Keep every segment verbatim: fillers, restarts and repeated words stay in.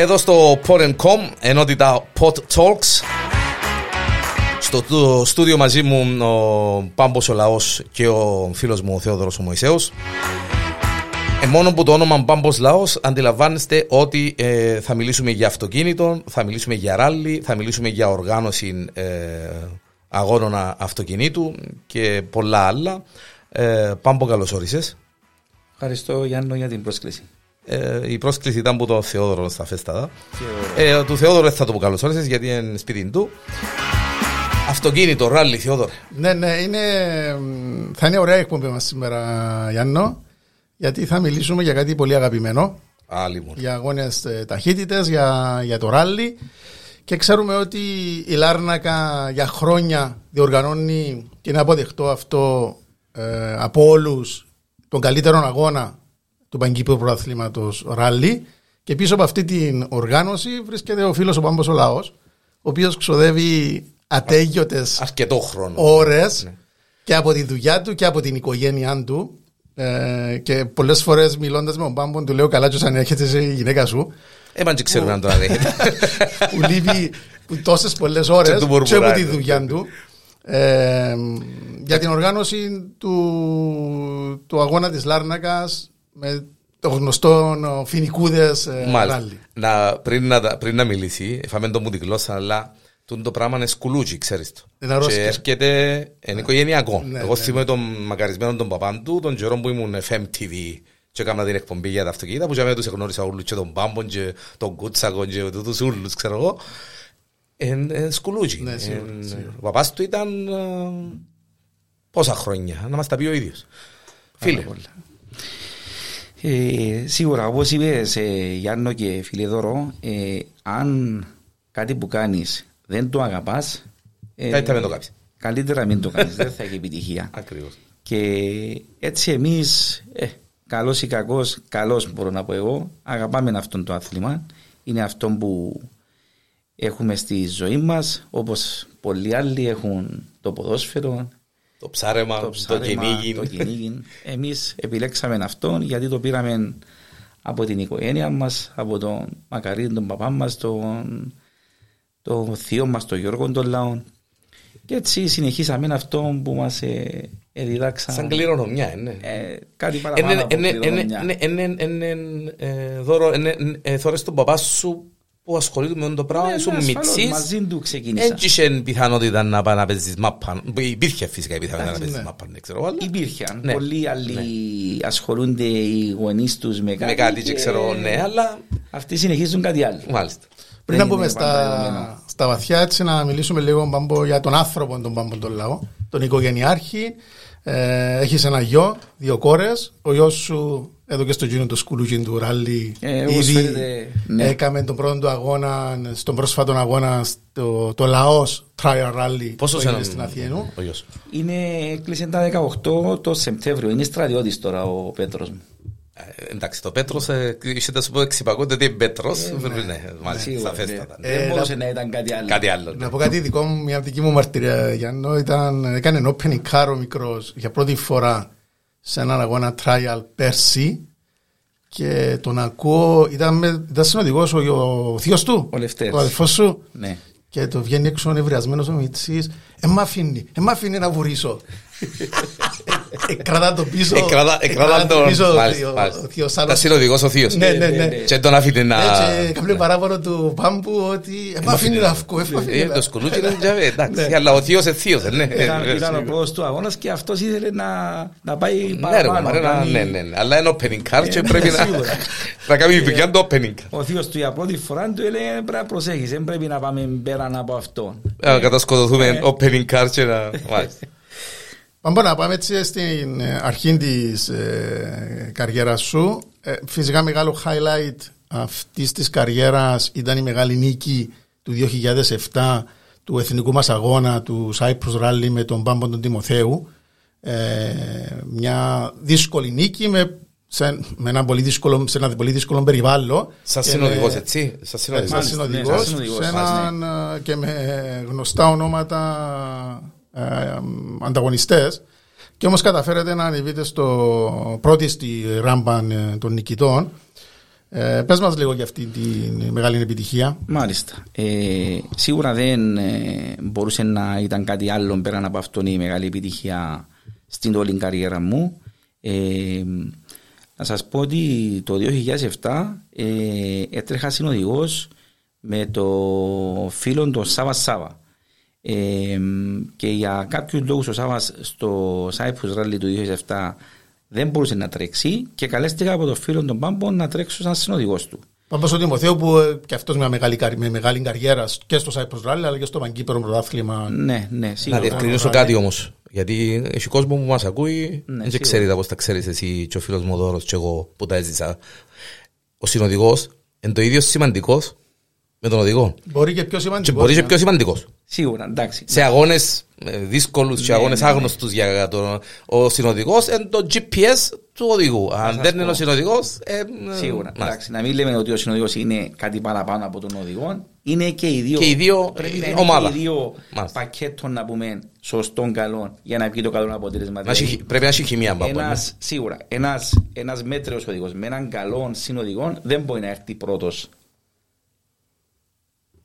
Εδώ στο pod τελεία com, ενότητα Pod Talks. Στο στούντιο μαζί μου ο Πάμπος ο Λαός και ο φίλος μου ο Θεόδωρος ο Μωυσέος. Ε, μόνο που το όνομα Πάμπος Λαός αντιλαμβάνεστε ότι ε, θα μιλήσουμε για αυτοκίνητο, θα μιλήσουμε για ράλι, θα μιλήσουμε για οργάνωση ε, αγώνα αυτοκινήτου και πολλά άλλα. Ε, Πάμπο, καλώς όρισες. Ευχαριστώ Γιάννο για την πρόσκληση. Ε, η πρόσκληση ήταν από τον Θεόδωρο στα φέστατα. Και... Ε, του Θεόδωρου θα το πω καλώς όρισες γιατί είναι σπίτι του. Αυτοκίνητο, ράλι, Θεόδωρο. Ναι, ναι, είναι... θα είναι ωραία η εκπομπή μας σήμερα, Γιάννο. Γιατί θα μιλήσουμε για κάτι πολύ αγαπημένο. Α, λοιπόν. Για αγώνες ταχύτητες, για, για το ράλι. Και ξέρουμε ότι η Λάρνακα για χρόνια διοργανώνει, και είναι αποδεκτό αυτό ε, από όλους, τον καλύτερο αγώνα του Παγκύπριου Πρωταθλήματος ράλι. Και πίσω από αυτή την οργάνωση βρίσκεται ο φίλος ο Πάμπος ο Λαός, ο οποίος ξοδεύει ατέγιωτες ώρες, ναι, και από τη δουλειά του και από την οικογένειά του. Ε, και πολλές φορές μιλώντας με τον Πάμπον του λέω καλά τσος αν έρχεται η γυναίκα σου. Έπαν και ξέρουμε αν το ανέχεται. Που λείπει τόσες πολλές ώρες και από τη δουλειά του. Ε, για την οργάνωση του, του αγώνα της Λάρνακας με το γνωστό φοινικούδες ράλι. Να, πριν, να, πριν να μιλήσει, φάμε το μου τη γλώσσα, αλλά... το πράγμα είναι σκουλούτσι, ξέρεις το. Και έρχεται εν οικογενειακό. Εγώ θυμάμαι τον μακαρισμένο τον παπάν του, τον Τζερόμ που ήμουν F M T V και έκανα την εκπομπή για τα αυτοκίνητα που και τους εγνώρισα όλους και τον Πάμπον και τον Κούτσακο και τους ούλους, ξέρω εγώ. Εν σκουλούτσι. Ο παπάς του ήταν πόσα χρόνια, να μας τα πει ο ίδιος. Φίλε. Σίγουρα, όπως είπες Γιάννο και φίλε Δώρο, αν κάτι που κάνεις δεν το αγαπάς, καλύτερα μην το κάνεις. Καλύτερα μην το κάνεις, δεν θα έχει επιτυχία. Ακριβώς. Και έτσι εμείς, ε, καλός ή κακός, καλός μπορώ να πω εγώ, αγαπάμε αυτόν το άθλημα. Είναι αυτό που έχουμε στη ζωή μας, όπως πολλοί άλλοι έχουν το ποδόσφαιρο, το ψάρεμα, το, το κυνήγι. Εμείς επιλέξαμε αυτόν γιατί το πήραμε από την οικογένεια μας, από τον μακαρίδι, τον παπά μας, τον... το θείο μας, τον Γιώργο των Λαών. Και έτσι συνεχίσαμε αυτό που μας ε, ε, διδάξαν. Σαν κληρονομιά, ναι. Ε, κάτι παραπάνω από κληρονομιά. Δώρο, θωρές τον παπά σου που ασχολείται με το πράγμα, σου μητσής. Μαζί του ξεκίνησα. Έτυχε πιθανότητα να πάει να παίζεις μάπα. Υπήρχε φυσικά η πιθανότητα να παίζεις μάπα. Υπήρχε. Πολλοί άλλοι ασχολούνται οι γονείς τους με κάτι και ξέρω, ναι, αλλά αυτοί συνεχίζουν κάτι άλλο. Μάλιστα. Πριν να πούμε στα, στα βαθιά, έτσι να μιλήσουμε λίγο Πάμπο, για τον άνθρωπο τον Πάμπο τον Λαό, τον οικογενειάρχη. Ε, έχεις ένα γιο, δύο κόρες. Ο γιος σου εδώ και στο γύρο του σκουλούκιν του ράλι ε, ήδη ναι. Έκαμε τον πρώτο του αγώνα, στον πρόσφατο αγώνα στο, το Λαός Trial Rally. Πόσο είναι στην Αθήνα ο γιος? Είναι κλείσε τα δεκαοκτώ το Σεπτέμβριο, είναι στρατιώτης τώρα ο Πέτρος μου. Εντάξει, το Πέτρος, είχε να σου πω εξυπακούνται ότι είναι Πέτρος, ναι, μάλιστα, στα φέστατα. Δεν μπορούσε να ήταν κάτι άλλο. Να πω κάτι δικό μου, μια δική μου μαρτυρία, Γιάννο, έκανε opening car ο μικρός για πρώτη φορά σε έναν αγώνα trial πέρσι και τον ακούω, ήταν συνοδηγός ο θείος του, ο αδελφός σου. Και το βγαίνει έξω νευριασμένος ο Μητσής. Ε, μ' αφήνει, ε, μ' αφήνει να βουρήσω. Εκρατά το πίσω. Εκρατά το πίσω ο θείος. Τα συνοδηγός ο θείος. Ναι, ναι, ναι. Και τον αφήνει να... Κάποιο παράπονο του Πάμπου ότι ε, μ' αφήνει να βγω. Το σκουλούτσι ήταν τζαβέ, εντάξει. Αλλά ο θείος είναι θείος. Ήταν ο πρόεδρος του αγώνας και αυτός ήθελε να πάει παραπάνω. Ναι, ναι, ναι. Αλλά είναι opening car και πρέπει να κάνει δουλειά το opening car. Ο θείος του για πρώτη φορά του έλεγε πρέπει να προσέχεις, δεν πρέπει να πάμε πέραν από αυτόν. Κατασκοτωθούμε opening car και να... Πάμπο, να πάμε έτσι στην αρχή της ε, καριέρας σου. Ε, φυσικά μεγάλο highlight αυτής της καριέρας ήταν η μεγάλη νίκη του δύο χιλιάδες επτά του εθνικού μας αγώνα του Cyprus Rally με τον Πάμπο τον Τιμωθέου. Ε, μια δύσκολη νίκη με, σε, με ένα πολύ δύσκολο, σε ένα πολύ δύσκολο περιβάλλον. Σας συνοδηγός με, έτσι. Σας συνοδηγός. Σας συνοδηγός, ναι, σας συνοδηγός έναν, ναι. Και με γνωστά ονόματα... Ε, ανταγωνιστές και όμως καταφέρετε να ανεβείτε στο πρώτη στη ράμπα των νικητών. Ε, πες μας λίγο για αυτή τη μεγάλη επιτυχία. Μάλιστα. Ε, σίγουρα δεν ε, μπορούσε να ήταν κάτι άλλο πέραν από αυτόν η μεγάλη επιτυχία στην όλη καριέρα μου. Ε, να σας πω ότι το δύο χιλιάδες επτά ε, έτρεχα συνοδηγός με το φίλο τον Σάβα Σάβα. Ε, και για κάποιους λόγους ο Σάβας στο Cyprus Ράλλυ του δύο χιλιάδες επτά δεν μπορούσε να τρέξει και καλέστηκα από τον φίλο τον Πάμπο να τρέξω σαν συνοδηγός του. Πάμπος ο Τιμωθέου που και αυτός με μεγάλη, με μεγάλη καριέρα και στο Cyprus Rally αλλά και στο Παγκύπρο πρωτάθλημα. Ναι, ναι, σίγουρα. Να διευκρινίσω κάτι όμως. Γιατί έχει κόσμο που μας ακούει, ναι, δεν ξέρετε πώς τα ξέρεις εσύ και ο φίλος μου ο Δώρος και εγώ που τα έζησα. Ο συνοδηγός είναι το ίδιο σημαντικός με τον οδηγό. Μπορεί και πιο σημαντικός. Μπορεί και πιο σημαντικός. Σίγουρα, εντάξει. Σε αγώνες δύσκολους, ναι, σε αγώνες, ναι, άγνωστους για τον. Ο συνοδηγός είναι το τζι πι ες του οδηγού. Αν δεν είναι ο συνοδηγός. Ε, σίγουρα. Ε, εντάξει, να μην λέμε ότι ο συνοδηγός είναι κάτι παραπάνω από τον οδηγό. Είναι και οι δύο, και οι δύο, ομάδα. Και οι δύο πακέτων, να πούμε, σωστών καλών για να βγει το καλό αποτέλεσμα. Δηλαδή, πρέπει να έχει χημία μπαμπά. Ναι. Σίγουρα. Ένας μέτριος οδηγός με έναν καλό συνοδηγό δεν μπορεί να έρθει πρώτος.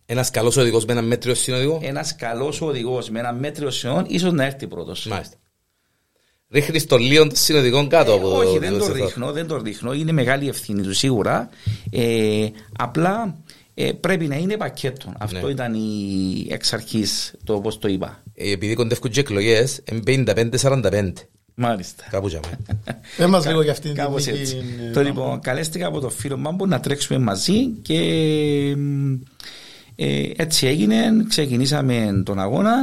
Ένας καλός οδηγός με έναν μέτριο συνοδηγό. Ένας καλός οδηγός με έναν μέτριο συνοδηγό ίσως να έρθει πρώτος. Μάλιστα. Ρίχνεις το λίον των συνοδηγών κάτω ε, από το. Όχι, δεν το ρίχνω, δεν το ρίχνω. Είναι μεγάλη ευθύνη του σίγουρα. Ε, απλά ε, πρέπει να είναι πακέτο. Αυτό, ναι, ήταν η εξ αρχής, το όπως το είπα. Ε, επειδή κοντεύκουν και εκλογές, πενήντα πέντε σαράντα πέντε. Μάλιστα. Κάπου για μένα. Δεν μας λίγο για αυτήν την δική. Το λοιπόν, καλέστηκα από το φίλο Μάμπο να τρέξουμε μαζί και. Ε, έτσι έγινε, ξεκινήσαμε τον αγώνα,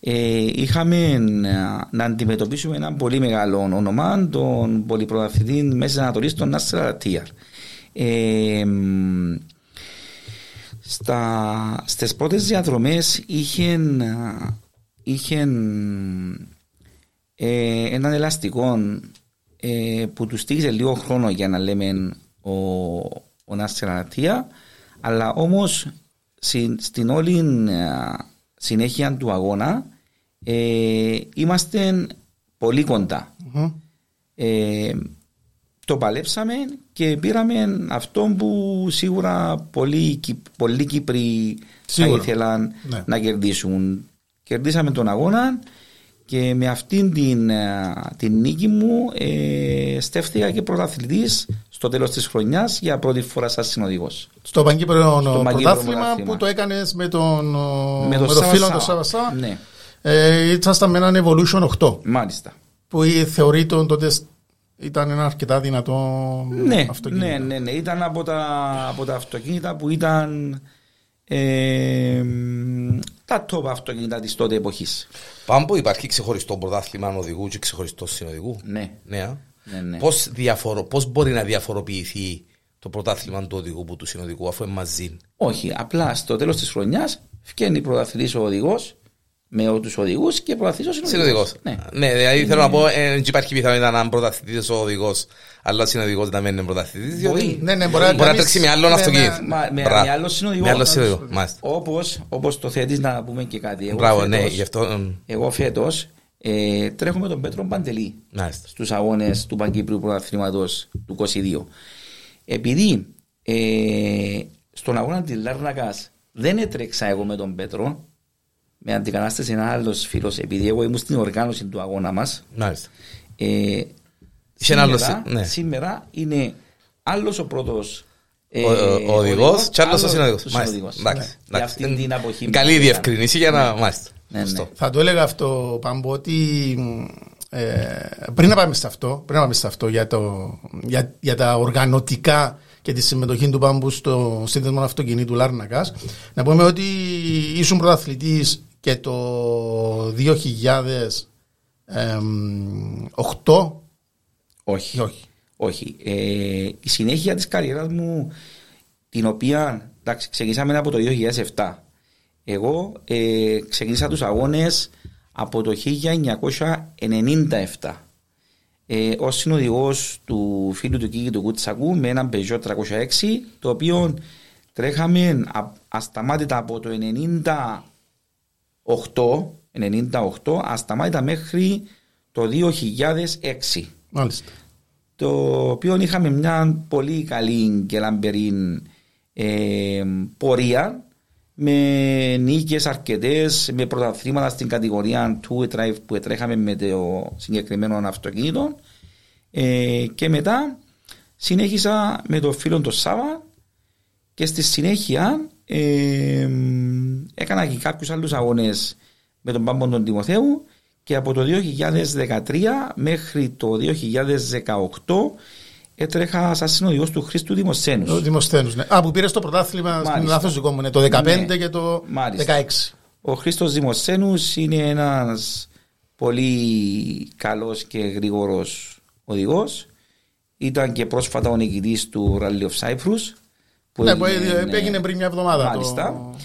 ε, είχαμε να, να αντιμετωπίσουμε ένα πολύ μεγάλο όνομα, τον πολυπρωταθλητή Μέσης Ανατολής, τον Νάσσερ Ατίγια. Ε, στα, στις πρώτες διαδρομές είχε, είχε ε, έναν ελαστικό ε, που του στήχησε λίγο χρόνο για να λέμε ο, ο Νάσσερ Ατίγια, αλλά όμως στην όλη συνέχεια του αγώνα ε, είμαστε πολύ κοντά. Mm-hmm. Ε, το παλέψαμε και πήραμε αυτό που σίγουρα πολλοί, πολλοί Κύπροι σίγουρα θα ήθελαν, ναι, να κερδίσουν. Κερδίσαμε τον αγώνα και με αυτήν την, την νίκη μου ε, στέφθηκα και πρωταθλητής στο τέλος της χρονιάς για πρώτη φορά σαν συνοδηγός. Στο Παγκύπριο πρωτάθλημα που το έκανες με τον, με το με το φίλο του Σάβα Σάβα. Ναι. Ε, ήσασταν με έναν Evolution οκτώ. Μάλιστα. Που θεωρείται τότε ήταν ένα αρκετά δυνατό, ναι, αυτοκίνητο. Ναι, ναι, ναι. Ήταν από τα, από τα αυτοκίνητα που ήταν ε, τα top αυτοκίνητα της τότε εποχής. Πάμπο, υπάρχει ξεχωριστό πρωτάθλημα οδηγού και ξεχωριστό συνοδηγού. Ναι. Ναι. Ναι, ναι. Πώς, διαφορο, πώς μπορεί να διαφοροποιηθεί το πρωτάθλημα του οδηγού που του συνοδηγού αφού είναι μαζί? Όχι, απλά στο τέλος της χρονιάς βγαίνει πρωταθλητής ο οδηγός με τους οδηγούς και πρωταθλητής ο συνοδηγός. Ναι, ναι, δηλαδή θέλω, ναι, να πω, δεν υπάρχει πιθανότητα να είναι πρωταθλητής ο οδηγός, αλλά ο συνοδηγός να μην είναι πρωταθλητής. Διότι ναι, ναι, μπορεί να, να τρέξει με άλλον αυτοκίνητο. Με άλλο συνοδηγό. Όπως το θέτεις, να πούμε και κάτι. Εγώ φέτος. Ε, τρέχουμε τον Πέτρο Παντελή, nice, στους αγώνες του Παγκύπριου Πρωταθλήματος του είκοσι δύο. Επειδή ε, στον αγώνα της Λάρνακας δεν έτρεξα εγώ με τον Πέτρο, με αντικατάστασε ένα άλλος φίλος, επειδή εγώ ήμουν στην οργάνωση του αγώνα μας, nice, ε, σήμερα, άλλος, ναι, σήμερα είναι άλλος ο πρώτος ε, ο, ο, ο οδηγός και άλλος ο συνοδηγός. Καλή διευκρινήση για να μάλιστα. Ναι, ναι. Θα το έλεγα αυτό, Πάμπο, ότι ε, πριν να πάμε σε αυτό, πριν να πάμε σε αυτό για, το, για, για τα οργανωτικά και τη συμμετοχή του Πάμπου στο σύνδεσμο αυτοκινήτου Λάρνακας, να πούμε ότι ήσουν πρωταθλητής και το δύο χιλιάδες οκτώ. Όχι, όχι, όχι. Ε, η συνέχεια της καριέρας μου, την οποία εντάξει, ξεκινήσαμε από το δύο χιλιάδες επτά. Εγώ ε, ξεκίνησα τους αγώνες από το χίλια εννιακόσια ενενήντα επτά ε, ως συνοδηγός του φίλου του Κίκη του Κούτσακου με έναν Peugeot τριακόσια έξι, το οποίο τρέχαμε α, ασταμάτητα από το ενενήντα οκτώ, ενενήντα οκτώ ασταμάτητα μέχρι το δύο χιλιάδες έξι. Μάλιστα. το οποίο είχαμε μια πολύ καλή και λαμπερή ε, πορεία με νίκες αρκετές, με πρωταθλήματα στην κατηγορία του drive που τρέχαμε με το συγκεκριμένο αυτοκίνητο ε, και μετά συνέχισα με τον φίλο τον Σάβα και στη συνέχεια ε, έκανα και κάποιους άλλους αγώνες με τον Πάμπο τον Τιμωθέου και από το δύο χιλιάδες δεκατρία μέχρι το δύο χιλιάδες δεκαοκτώ έτρεχα σαν συνοδηγός του Χρήστου Δημοσθένους. Ο Δημοσθένους, ναι. Α, που πήρες το πρωτάθλημα στην λάθος δικό μου, ναι, το δεκαπέντε ναι, και το μάλιστα. δεκαέξι. Ο Χρήστος Δημοσθένους είναι ένας πολύ καλός και γρήγορος οδηγός. Ήταν και πρόσφατα ο νικητής του Ράλλυ of Cyprus. Που ναι, έγινε, που έγινε πριν μια εβδομάδα. Μάλιστα. Το...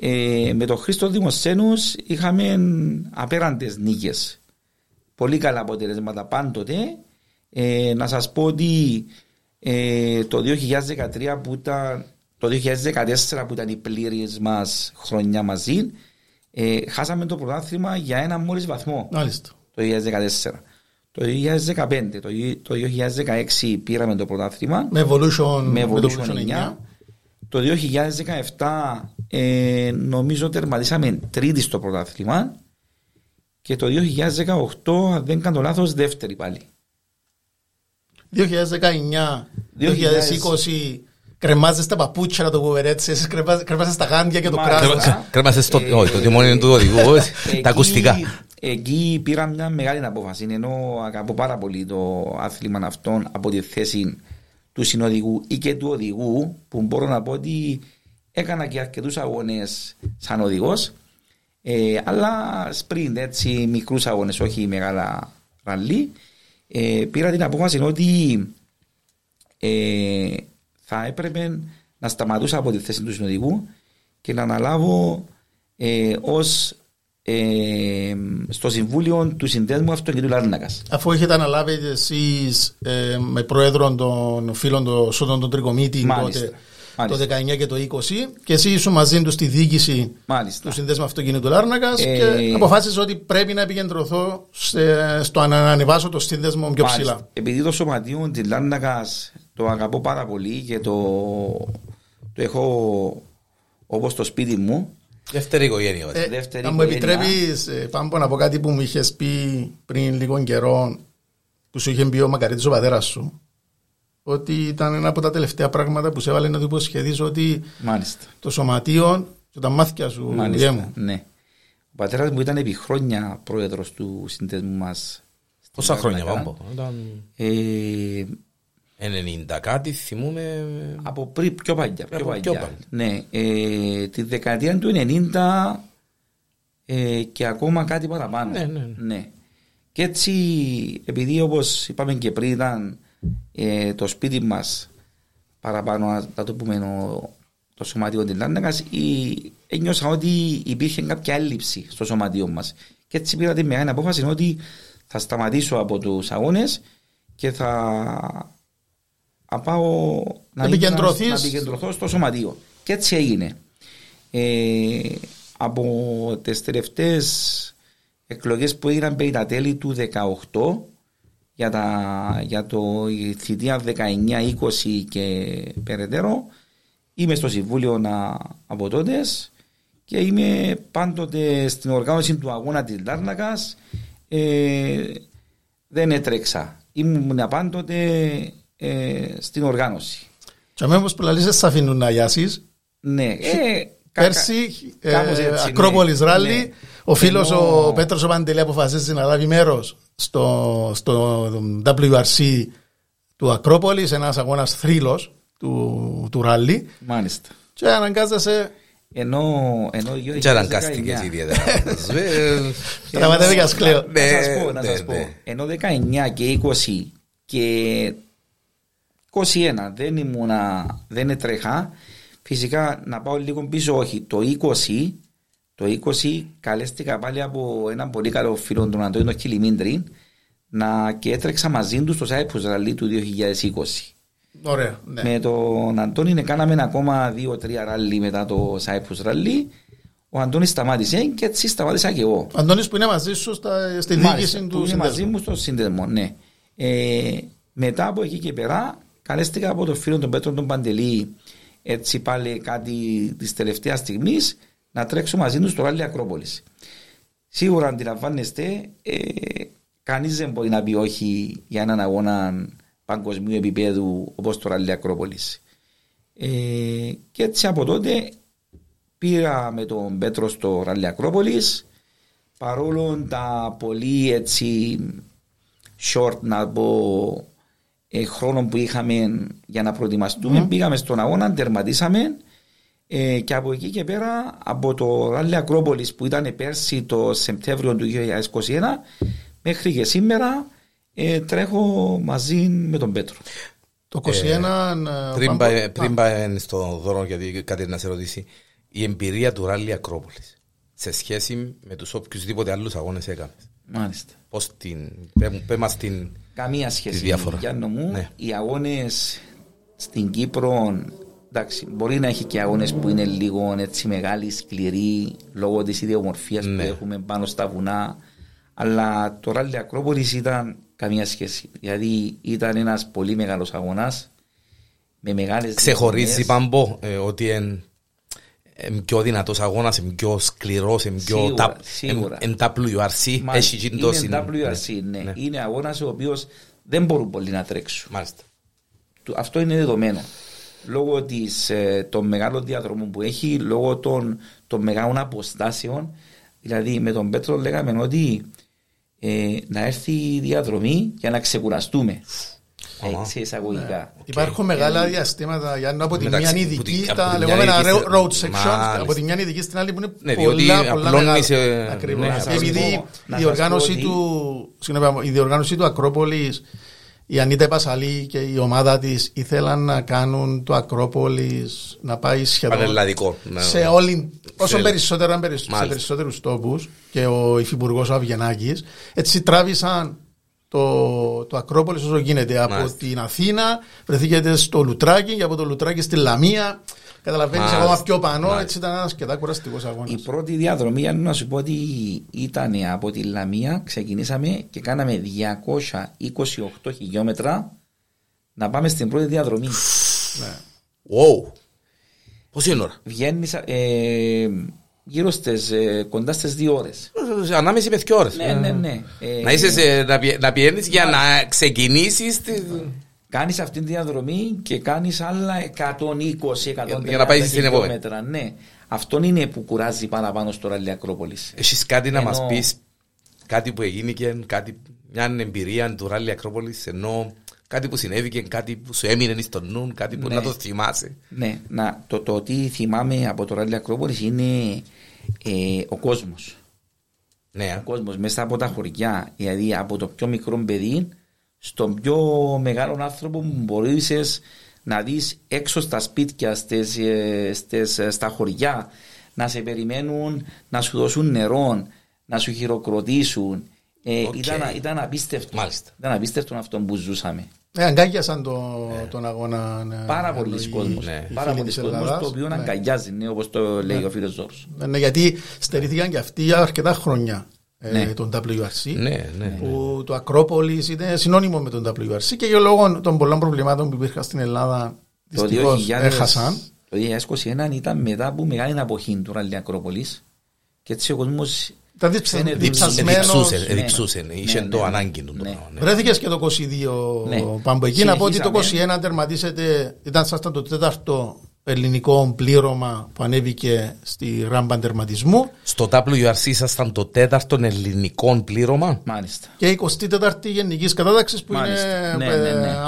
Ε, με τον Χρήστο Δημοσθένους είχαμε απέραντες νίκες. Πολύ καλά αποτελέσματα πάντοτε. Ε, να σας πω ότι ε, το, δύο χιλιάδες δεκατρία που ήταν, το δύο χιλιάδες δεκατέσσερα που ήταν η πλήρης μας χρονιά μαζί, ε, χάσαμε το πρωτάθλημα για ένα μόλις βαθμό. Μάλιστα. Το δύο χιλιάδες δεκατέσσερα. Το δύο χιλιάδες δεκαπέντε, το, το δύο χιλιάδες δεκαέξι πήραμε το πρωτάθλημα με Evolution, με Evolution, Evolution εννιά. εννιά. Το δύο χιλιάδες δεκαεπτά ε, νομίζω τερματίσαμε τρίτη στο πρωτάθλημα και το δύο χιλιάδες δεκαοκτώ αν δεν κάνω λάθος δεύτερη πάλι. δύο χιλιάδες δεκαεννιά, δύο χιλιάδες είκοσι κρεμάζεστε τα παπούτσια να το κουβερέτσες, κρεμάζεστε τα γάντια και το κράτος. Κρεμάζεστε το τιμόνι του οδηγού, τα ακουστικά. Εκεί πήρα μια μεγάλη απόφαση, ενώ αγαπώ πάρα πολύ το άθλημα αυτό από τη θέση του συνοδηγού ή και του οδηγού, που μπορώ να πω ότι έκανα και αρκετούς αγώνες σαν οδηγός, ε, αλλά σπριντ, έτσι, μικρούς αγώνες, όχι μεγάλα ραλί. Ε, πήρα την απόφαση ότι ε, θα έπρεπε να σταματούσα από τη θέση του συνοδηγού και να αναλάβω ε, ως Ε, στο Συμβούλιο του Συνδέσμου Αυτοκινήτου Λάρνακας. Αφού έχετε αναλάβει εσείς ε, με πρόεδρο των φίλων των Σόντων των Τρικομίτη τότε, μάλιστα, το δεκαεννιά και το είκοσι, και εσύ ήσουν μαζί του στη διοίκηση μάλιστα του Συνδέσμου Αυτοκινήτου Λάρνακας ε, και αποφάσισα ότι πρέπει να επικεντρωθώ σε, στο να ανεβάσω το σύνδεσμο πιο μάλιστα ψηλά. Επειδή το σωματείο της Λάρνακας το αγαπώ πάρα πολύ και το, το έχω όπως το σπίτι μου. Δεύτερη οικογένεια. Ε, Δεύτερη αν οικογένεια. Μου επιτρέπεις, Πάμπο, να πω κάτι που μου είχες πει πριν λίγο καιρό, που σου είχε πει ο Μακαρίτης ο πατέρας σου, ότι ήταν ένα από τα τελευταία πράγματα που σε έβαλε να του υποσχεθείς ότι μάλιστα το σωματείο και τα μάθηκια σου. Μάλιστα, ναι. Ο πατέρας μου ήταν επί χρόνια πρόεδρος του συνδέσμου μας. Πόσα χρόνια, Πάμπο? ενενήντα κάτι θυμούμε. Από πριν πιο παλιά. Πιο παλιά. Πιο παλιά. Ναι, ε, τη δεκαετία του ενενήντα ε, και ακόμα κάτι παραπάνω. Ναι, ναι, ναι. Ναι. Και έτσι, επειδή όπως είπαμε και πριν, ήταν ε, το σπίτι μας παραπάνω, να το πούμε, το σωματείο της Λάρνακας, ένιωσα ότι υπήρχε κάποια έλλειψη στο σωματείο μας. Και έτσι πήρα τη μεγάλη απόφαση ότι θα σταματήσω από τους αγώνες και θα. Να πάω να επικεντρωθώ στο σωματείο. Και έτσι έγινε. Ε, από τις τελευταίες εκλογές που έγιναν περί τα τέλη του δύο χιλιάδες δεκαοκτώ για, τα, για το θητεία δεκαεννιά είκοσι και περαιτέρω, είμαι στο Συμβούλιο από τότε και είμαι πάντοτε στην οργάνωση του αγώνα της Λάρνακας. Ε, δεν έτρεξα. Ήμουν πάντοτε Ε, στην οργάνωση. Και αμέσως πλαλίσες σ' αφήνουν να γιάσεις. Ναι. Ε, Πέρσι ε, ε, Ακρόπολης Ράλλυ, ναι. Ο φίλος ενώ... ο Πέτρος ο Παντελή αποφασίζει να λάβει μέρος στο, στο ντάμπλιου αρ σι του Ακρόπολης, ένας αγώνας θρύλος του, του Ράλλυ. Μάλιστα. Και αναγκάζεσαι. Ενώ και αναγκάστηκες ιδιαίτερα. Τραματεύτηκες κλαίω. Να σας πω, ενώ δεκαεννιά και είκοσι και είκοσι ένα δεν ήμουνα, δεν έτρεχα. Φυσικά να πάω λίγο πίσω, όχι. Το είκοσι, το είκοσι καλέστηκα πάλι από έναν πολύ καλό φίλο, τον Αντώνη Χιλιμήντρη, να και έτρεξα μαζί του στο Cyprus Rally του δύο χιλιάδες είκοσι. Ωραία, ναι. Με τον Αντώνη κάναμε ακόμα δύο τρία ράλι μετά το Cyprus Rally. Ο Αντώνης σταμάτησε και έτσι σταμάτησα και εγώ. Ο Αντώνης που είναι μαζί σου στα, στη διοίκηση του συνδέσμου. Μαζί μου στο συνδέσμο, ναι. Ε, Μετά από εκεί και πέρα, καλέστηκα από τον φίλο τον Πέτρο τον Παντελή, έτσι πάλι κάτι τη τελευταία στιγμή, να τρέξω μαζί του στο Ράλλυ Ακρόπολης. Σίγουρα αντιλαμβάνεστε, ε, κανείς δεν μπορεί να πει όχι για έναν αγώνα παγκοσμίου επίπεδου όπως το Ράλλυ Ακρόπολης. Ε, και έτσι από τότε πήρα με τον Πέτρο στο Ράλλυ Ακρόπολης, παρόλο τα πολύ έτσι short να πω ε, χρόνο που είχαμε για να προετοιμαστούμε, mm. πήγαμε στον αγώνα, τερματίσαμε ε, και από εκεί και πέρα από το Ράλλυ Ακρόπολης που ήταν πέρσι το Σεπτέμβριο του δύο χιλιάδες είκοσι ένα μέχρι και σήμερα ε, τρέχω μαζί με τον Πέτρο. Το είκοσι ένα ε, πριν, πάμε, πριν πάμε στον δώρο γιατί κάτι να σε ρωτήσει, η εμπειρία του Ράλλυ Ακρόπολης σε σχέση με τους οποιουσδήποτε άλλους αγώνες έκανες. Μάλιστα. Πώς την, πέ μας την καμία σχέση, διάφορα. Γιάννο μου, ναι. Οι αγώνες στην Κύπρο, εντάξει, μπορεί να έχει και αγώνες που είναι λίγο έτσι μεγάλοι, σκληροί, λόγω της ιδιομορφίας ναι. που έχουμε πάνω στα βουνά, αλλά το Ράλλυ Ακρόπολης ήταν καμία σχέση, γιατί ήταν ένας πολύ μεγάλος αγώνας, με μεγάλες... Ξεχωρίζει Πάμπο ε, ότι εν... είναι πιο δυνατός αγώνας, είναι πιο σκληρός, είναι πιο ντάμπλιου αρ σι. Είναι ντάμπλιου αρ σι, ναι. ναι. Είναι αγώνας ο οποίος δεν μπορούν πολλοί να τρέξουν. Μάλιστα. Αυτό είναι δεδομένο. Λόγω της, των μεγάλων διαδρομών που έχει, λόγω των, των μεγάλων αποστάσεων, δηλαδή με τον Πέτρο λέγαμε ότι ε, να έρθει η διαδρομή για να ξεκουραστούμε. Okay. Υπάρχουν μεγάλα διαστήματα για να από τη μια ειδική τα λεγόμενα road sections, από τη μια ειδική στην άλλη που είναι πολλά πολλά μεγάλα. Επειδή η διοργάνωση του Ακρόπολης, η Ανίτα Πασαλή και η ομάδα της ήθελαν να κάνουν το Ακρόπολης να πάει σχεδόν σε όλη, όσο περισσότερα σε περισσότερους τόπους και ο υφυπουργός ο Αυγενάκης, έτσι τράβησαν Το, το Ακρόπολης όσο γίνεται. Μάλιστα. Από την Αθήνα βρεθήκατε στο Λουτράκι και από το Λουτράκι στη Λαμία. Καταλαβαίνεις ακόμα πιο πάνω. Μάλιστα. Έτσι ήταν ένα αρκετά κουραστικός αγώνας. Η πρώτη διαδρομή, για να σου πω ότι ήταν από τη Λαμία, ξεκινήσαμε και κάναμε διακόσια είκοσι οκτώ χιλιόμετρα να πάμε στην πρώτη διαδρομή. Ναι. Wow. Πώς είναι ώρα? Βγαίνεις ε, γύρω στις, ε, κοντά στις δύο ώρες. Ανάμεση με δύο ώρες. Ναι, ναι, ναι. Να, ε, να πηγαίνεις για να, να ξεκινήσεις. Τη... Κάνεις αυτή τη διαδρομή και κάνεις άλλα εκατόν είκοσι με εκατόν τριάντα για να πάει στην επόμενη. Ναι. Αυτό είναι που κουράζει παραπάνω στο Ράλλυ Ακρόπολης. Έχεις κάτι ενώ... να μας πεις, κάτι που εγίνηκε, κάτι, μια εμπειρία του Ράλλυ Ακρόπολης, ενώ κάτι που συνέβηκε, κάτι που σου έμεινε στο νου, κάτι που ναι. να το θυμάσαι. Ναι, να, το, το τι θυμάμαι από το Ράλλυ Ακρόπολης είναι ε, ο κόσμος. Ναι. Ο κόσμος μέσα από τα χωριά, δηλαδή από το πιο μικρό παιδί στον πιο μεγάλο άνθρωπο που μπορείς να δεις έξω στα σπίτια, στις, στις, στα χωριά, να σε περιμένουν, να σου δώσουν νερό, να σου χειροκροτήσουν. Ε, okay. ήταν, ήταν, απίστευτο, ήταν απίστευτο αυτό που ζούσαμε. Ε, αγκάγιασαν το, ε. τον αγώνα. Ναι, πάρα πολλοί κόσμος. Ναι. Πάρα πολλοί κόσμος το οποίο ναι. αγκαγιάζει, ναι, όπως το λέει ναι. ο φίλος Ζόρος. Ναι, ναι, γιατί στερήθηκαν και αυτοί για αρκετά χρόνια ναι. ε, τον ντάμπλιου αρ σι. Ναι, ναι, που ναι. το Ακρόπολης είναι συνώνυμο με τον ντάμπλιου αρ σι και για λόγω των πολλών προβλημάτων που υπήρχαν στην Ελλάδα δυστυχώς έχασαν. Το δύο χιλιάδες είκοσι ένα ήταν μετά από μεγάλη αποχή του Ράλλυ Ακρόπολης και έτσι ο κόσμος. Τα διψούσεν, είχε το ανάγκη του. Βρέθηκες και το είκοσι δύο Πάμπο εκεί. Να πω ότι το είκοσι ένα τερματίσετε, ήταν σαν το τέταρτο ελληνικό πλήρωμα που ανέβηκε στη ράμπα τερματισμού. Στο ντάμπλιου αρ σι ήσασταν το τέταρτο ελληνικό πλήρωμα. Μάλιστα. Και εικοστή τέταρτη γενικής κατάταξης που είναι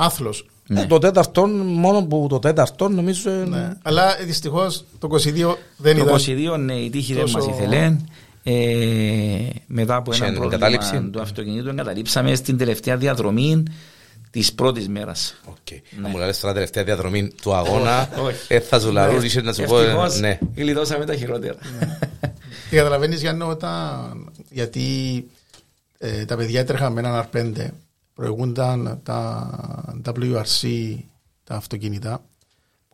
άθλος. Ναι. Το τέταρτο, μόνο που το τέταρτο νομίζω. Αλλά δυστυχώς το είκοσι δύο δεν ήταν. Το είκοσι δύο ναι, η τύχη δεν μας ήθελε. Ε, μετά από ένα πρόβλημα καταλήψη. Του αυτοκινήτου εγκαταλείψαμε στην τελευταία διαδρομή της πρώτης μέρας. Okay. Ναι. Να μου λες τώρα τελευταία διαδρομή του αγώνα. ε, θα ζουλαρούν, είσαι να σου πω. Ευτυχώς ναι. γλιτώσαμε τα χειρότερα. Και καταλαβαίνεις Γιάννη όταν, γιατί ε, τα παιδιά έτρεχαν με έναν αρ πέντε, προηγούνταν τα ντάμπλιου αρ σι τα αυτοκίνητα.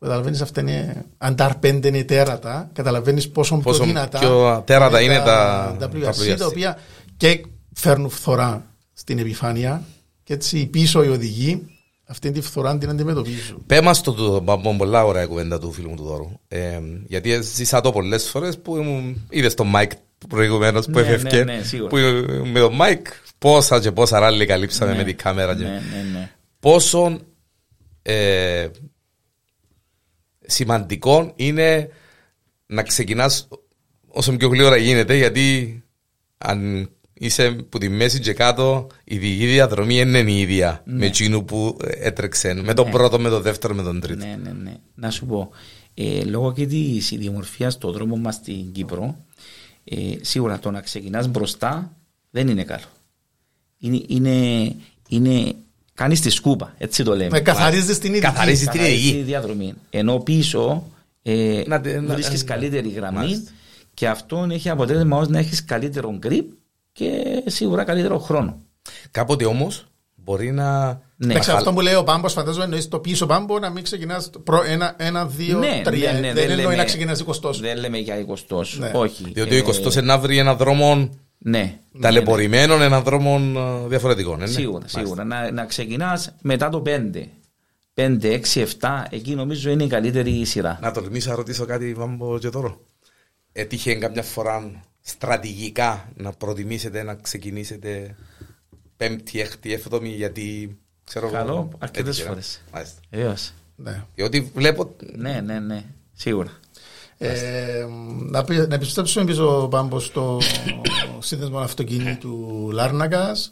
Καταλαβαίνεις αυτά είναι, αν τα αρ πέντε είναι τέρατα, καταλαβαίνεις πόσο, πόσο πιο δυνατά πιο τέρατα είναι τα ντάμπλιου αρ σι, τα οποία και φέρνουν φθορά στην επιφάνεια και έτσι πίσω οι οδηγοί Αυτή τη φθορά την αντιμετωπίζω. Πέ μας το τούτο, πολλά ώρα η κουβέντα του φίλου μου του Δώρου. Ε, γιατί ζήσα το πολλές φορές που είδες τον Μάικ προηγουμένως που έφευκε. Ναι, ναι, που με τον Μάικ πόσα και πόσα ράλλη καλύψαμε, ναι, με την κάμερα. Και... Ναι, ναι, ναι. Πόσο ε, σημαντικό είναι να ξεκινάς όσο πιο γλύωρα γίνεται, γιατί αν... Είσαι που τη μέση και κάτω η διαδρομή είναι η ίδια, ναι, με εκείνου που έτρεξε, με τον, ναι, πρώτο, με τον δεύτερο, με τον τρίτο. Ναι, ναι, ναι. Να σου πω, ε, λόγω και της ιδιομορφίας στον δρόμο μας στην Κύπρο, ε, σίγουρα το να ξεκινάς μπροστά δεν είναι καλό. Είναι, είναι, είναι κάνεις τη σκούπα, έτσι το λέμε. Καθαρίζεις την ίδια. Καθαρίζεις την ίδια διαδρομή. Ενώ πίσω ε, να, να, βρίσκεις να, καλύτερη γραμμή, μάλιστα, και αυτό έχει αποτέλεσμα ώστε να έχεις καλύτερο grip και σίγουρα καλύτερο χρόνο. Κάποτε όμως μπορεί να... Ναι. Παίξε, αυτό που λέει ο Πάμπος, φαντάζομαι εννοείς το πίσω Πάμπο, να μην ξεκινάς προ, ένα, ένα, δύο, ναι, τρία. Ναι, ναι, δεν εννοεί λέμε, να ξεκινάς εικοστός. Δεν λέμε για εικοστός, ναι, όχι. Διότι ο εικοστός είναι να βρει έναν δρόμο, ναι, ταλαιπωρημένων, ναι, έναν δρόμο διαφορετικών. Ναι. Σίγουρα, σίγουρα. Να, να ξεκινάς μετά το πέντε. πέντε, έξι, εφτά, εκεί νομίζω είναι η καλύτερη σειρά. Να τολμήσω να ρωτήσω κάτι, Πάμπο, και τώρα. Έτυχε κάποια φορά στρατηγικά να προτιμήσετε να ξεκινήσετε πέμπτη, έκτη, εφτόμη, γιατί ξέρω... Καλό, αρκετές φορές. Βεβαίως. Διότι βλέπω... Ναι, ναι, ναι, σίγουρα. Ε, να επιστρέψουμε πίσω, Πάμπο, στο σύνδεσμο αυτοκινήτου Λάρνακας.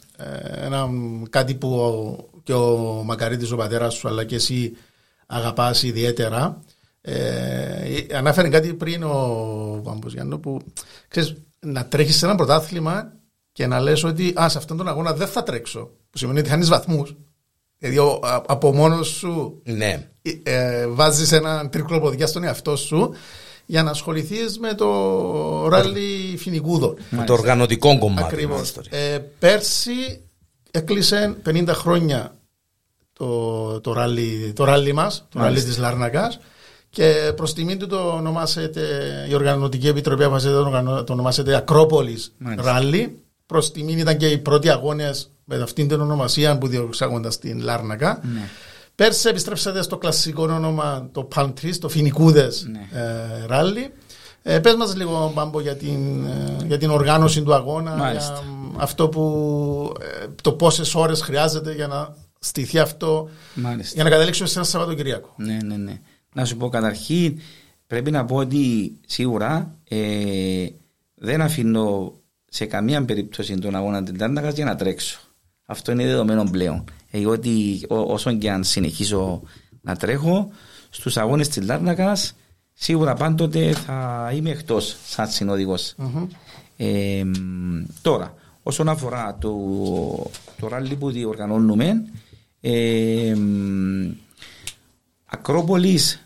Ένα, κάτι που και ο Μακαρίτης, ο πατέρας σου, αλλά και εσύ αγαπάς ιδιαίτερα. Ε, ανάφερε κάτι πριν ο Πάμπος Γιάννου, που ξέρεις, να τρέχεις σε ένα πρωτάθλημα και να λες ότι α, σε αυτόν τον αγώνα δεν θα τρέξω, που σημαίνει ότι χάνεις βαθμούς, δηλαδή ο, α, από μόνος σου, ναι, ε, ε, βάζεις έναν τρίκλο ποδιά στον εαυτό σου για να ασχοληθείς με το ράλι Φοινικούδων, με το οργανωτικό κομμάτι. Ακριβώς. Ε, πέρσι έκλεισε πενήντα χρόνια το, το, ράλι, το ράλι μας, το ράλι της Λάρνακας. Και προς τιμή του το ονομάσετε, η Οργανωτική Επιτροπή αποφασίζεται το ονομάσετε Ακρόπολης Ράλλυ. Προς τιμή ήταν και οι πρώτοι αγώνες με αυτήν την ονομασία που διεξάγονταν στην Λάρνακα. Ναι. Πέρσι επιστρέψατε στο κλασικό όνομα, το Palm Trees, το Φοινικούδες, ναι, ε, Ράλλυ. Ε, πες μας λίγο, Πάμπο, για την, ε, για την οργάνωση του αγώνα, για, αυτό που, ε, το πόσες ώρες χρειάζεται για να στηθεί αυτό, μάλιστα, για να καταλήξουμε σε ένα Σαββατοκυριακό. Ναι, ναι, ναι. Να σου πω, καταρχήν πρέπει να πω ότι σίγουρα ε, δεν αφήνω σε καμία περίπτωση τον αγώνα της Λάρνακας για να τρέξω. Αυτό είναι δεδομένο πλέον. Εγώ ότι ό, όσον και αν συνεχίσω να τρέχω, στους αγώνες της Λάρνακας σίγουρα πάντοτε θα είμαι εκτός σαν συνοδηγός. Mm-hmm. Ε, τώρα, όσον αφορά το, το ράλι που διοργανώνουμε, ε, Ακρόπολης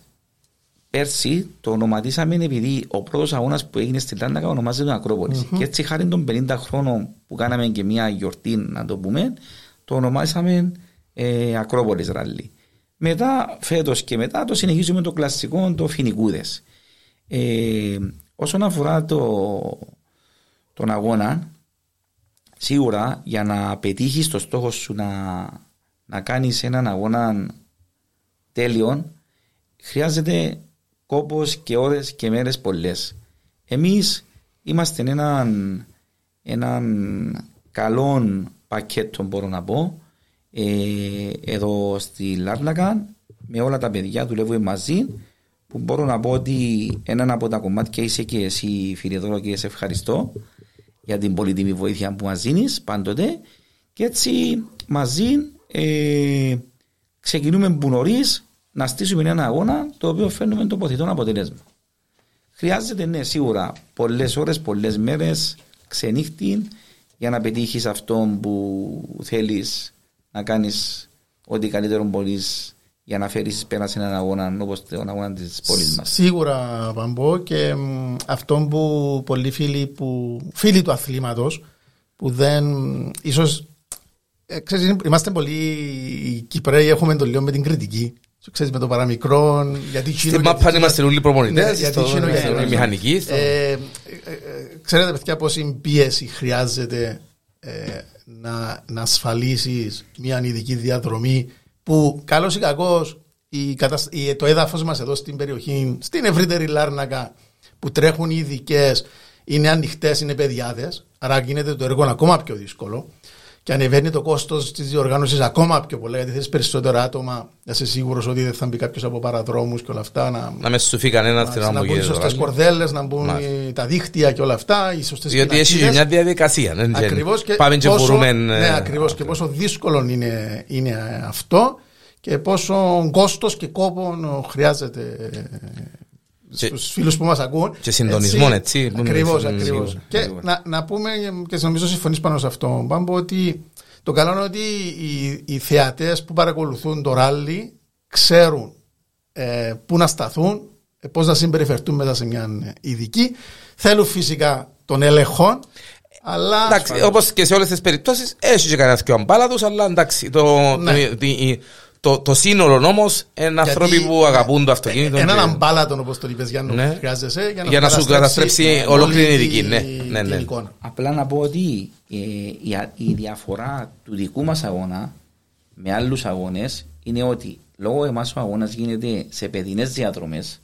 πέρσι το ονοματίσαμε επειδή ο πρώτος αγώνας που έγινε στην Λάρνακα ονομάζεται Ακρόπολης. Mm-hmm. Και έτσι χάρη των πενήντα χρόνων που κάναμε και μια γιορτή, να το πούμε, το ονομάσαμε ε, Ακρόπολης Ράλλυ. Μετά, φέτος και μετά, το συνεχίζουμε το κλασικό, το Φοινικούδες. Ε, όσον αφορά το, τον αγώνα, σίγουρα για να πετύχεις το στόχο σου να, να κάνεις έναν αγώνα τέλειον, χρειάζεται κόπος και ώρες και μέρες πολλές. Εμείς είμαστε έναν, έναν καλό πακέτο, μπορώ να πω, ε, εδώ στη Λάρνακα, με όλα τα παιδιά δουλεύουμε μαζί, που μπορώ να πω ότι έναν από τα κομμάτια είσαι και εσύ, φίλε Δώρο, και σε ευχαριστώ για την πολύτιμη βοήθεια που μας δίνεις πάντοτε, και έτσι μαζί ε, ξεκινούμε που νωρίς να στήσουμε ένα αγώνα το οποίο φέρνουμε τοποθετών αποτελέσμα. Χρειάζεται, ναι, σίγουρα πολλές ώρες, πολλές μέρες, ξενύχτη, για να πετύχεις αυτό που θέλεις, να κάνεις ό,τι καλύτερο μπορείς για να φέρεις πέρα σε έναν αγώνα όπως τον αγώνα της πόλης μας. Σίγουρα, Παμπό, και αυτό που πολλοί φίλοι, που, φίλοι του αθλήματος που δεν, ίσως, ε, ξέρεις, είμαστε πολλοί οι Κυπραίοι, έχουμε το λίγο με την κριτική. Ξέρεις, με το παραμικρόν, γιατί χίνο... Στην μάπα είμαστε όλοι προπονητές, γιατί χίνο... μηχανικοί... Ξέρετε, παιδιά, πόση πίεση χρειάζεται να ασφαλίσεις μια ειδική διαδρομή που καλώς ή κακώς η κατασ... η... το έδαφος μας εδώ στην περιοχή, στην ευρύτερη Λάρνακα, που τρέχουν οι ειδικές, είναι ανοιχτές, είναι παιδιάδες, άρα γίνεται το έργο ακόμα πιο δύσκολο και ανεβαίνει το κόστος της διοργάνωσης ακόμα πιο πολλά, γιατί θες περισσότερα άτομα, να είσαι σίγουρος ότι δεν θα μπει κάποιος από παραδρόμους και όλα αυτά. Να, να με σουφεί κανένα να, να, να μπουν οι σωστές κορδέλες, να μπουν Μάλιστα. τα δίχτυα και όλα αυτά. Γιατί έχει μια διαδικασία. Ναι, ακριβώς και, πάμε πόσο, και, μπορούμε, ναι, ακριβώς και πόσο δύσκολο είναι, είναι αυτό και πόσο κόστος και κόπο χρειάζεται στους φίλους που μας ακούν. Και συντονισμό, έτσι. Ακριβώς, ακριβώς. Και ακριβώς. Να, να πούμε, και νομίζω συμφωνείς πάνω σε αυτό, Πάμπο, ότι το καλό είναι ότι οι, οι θεατές που παρακολουθούν το ράλι ξέρουν ε, πού να σταθούν, πώς να συμπεριφερθούν μέσα σε μια ειδική. Θέλουν φυσικά τον έλεγχο. Αλλά... Εντάξει, όπως και σε όλες τις περιπτώσεις, έχει και κανένας και ο αμπάλατος, αλλά εντάξει, το... Ναι. το, το, το Το, το σύνολο όμως είναι άνθρωποι που αγαπούν το αυτοκίνητο. Έναν και... αμπάλατον, όπως το είπες, Γιάννο, ναι. χρειάζεσαι για να, για να σου καταστρέψει ολόκληρη ειδική. Ναι, ναι, ναι. Απλά να πω ότι ε, η διαφορά του δικού μας αγώνα με άλλους αγώνες είναι ότι λόγω εμάς ο αγώνας γίνεται σε παιδινές διαδρομές.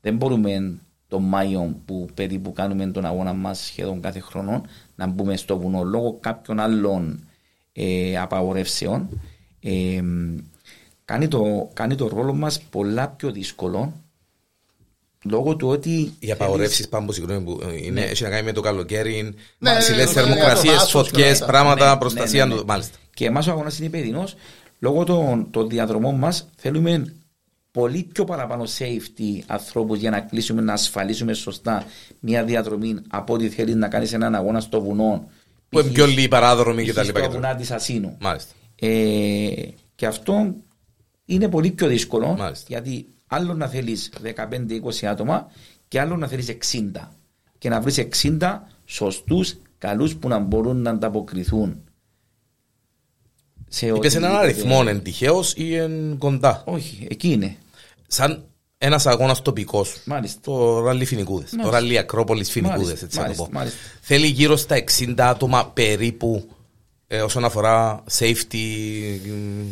Δεν μπορούμε τον Μάιο που περίπου κάνουμε τον αγώνα μας σχεδόν κάθε χρόνο να μπούμε στο βουνό λόγω κάποιων άλλων ε, απαγορεύσεων. Ε, Κάνει το, κάνει το ρόλο μας πολλά πιο δύσκολο λόγω του ότι. Οι απαγορεύσεις πάνω που είναι, έχει να κάνει με το καλοκαίρι, ναι, υψηλές θερμοκρασίες, φωτιές, πράγματα, ναι, προστασία. Ναι, ναι, ναι. Μάλιστα. Και εμάς ο αγώνας είναι παιδινός. Λόγω των, των διαδρομών μας θέλουμε πολύ πιο παραπάνω safety ανθρώπους για να κλείσουμε, να ασφαλίσουμε σωστά μια διαδρομή από ό,τι θέλει να κάνει έναν αγώνα στο βουνό. Που είναι πιο λίγοι παράδρομοι κτλ. Στα βουνά της Ασσίνου. Μάλιστα. Ε, και αυτό. Είναι πολύ πιο δύσκολο. Μάλιστα. Γιατί άλλο να θέλεις δεκαπέντε με είκοσι άτομα και άλλο να θέλεις εξήντα. Και να βρεις εξήντα σωστούς, καλούς που να μπορούν να ανταποκριθούν. Σε και σε έναν αριθμό, εν τυχαίος ή εν κοντά. Όχι, εκεί είναι. Σαν ένας αγώνας τοπικός. Μάλιστα. Το ράλι Φοινικούδες. Το ράλι Ακρόπολης Φοινικούδες. Έτσι να το πω. Μάλιστα. Θέλει γύρω στα εξήντα άτομα περίπου. Ε, όσον αφορά safety.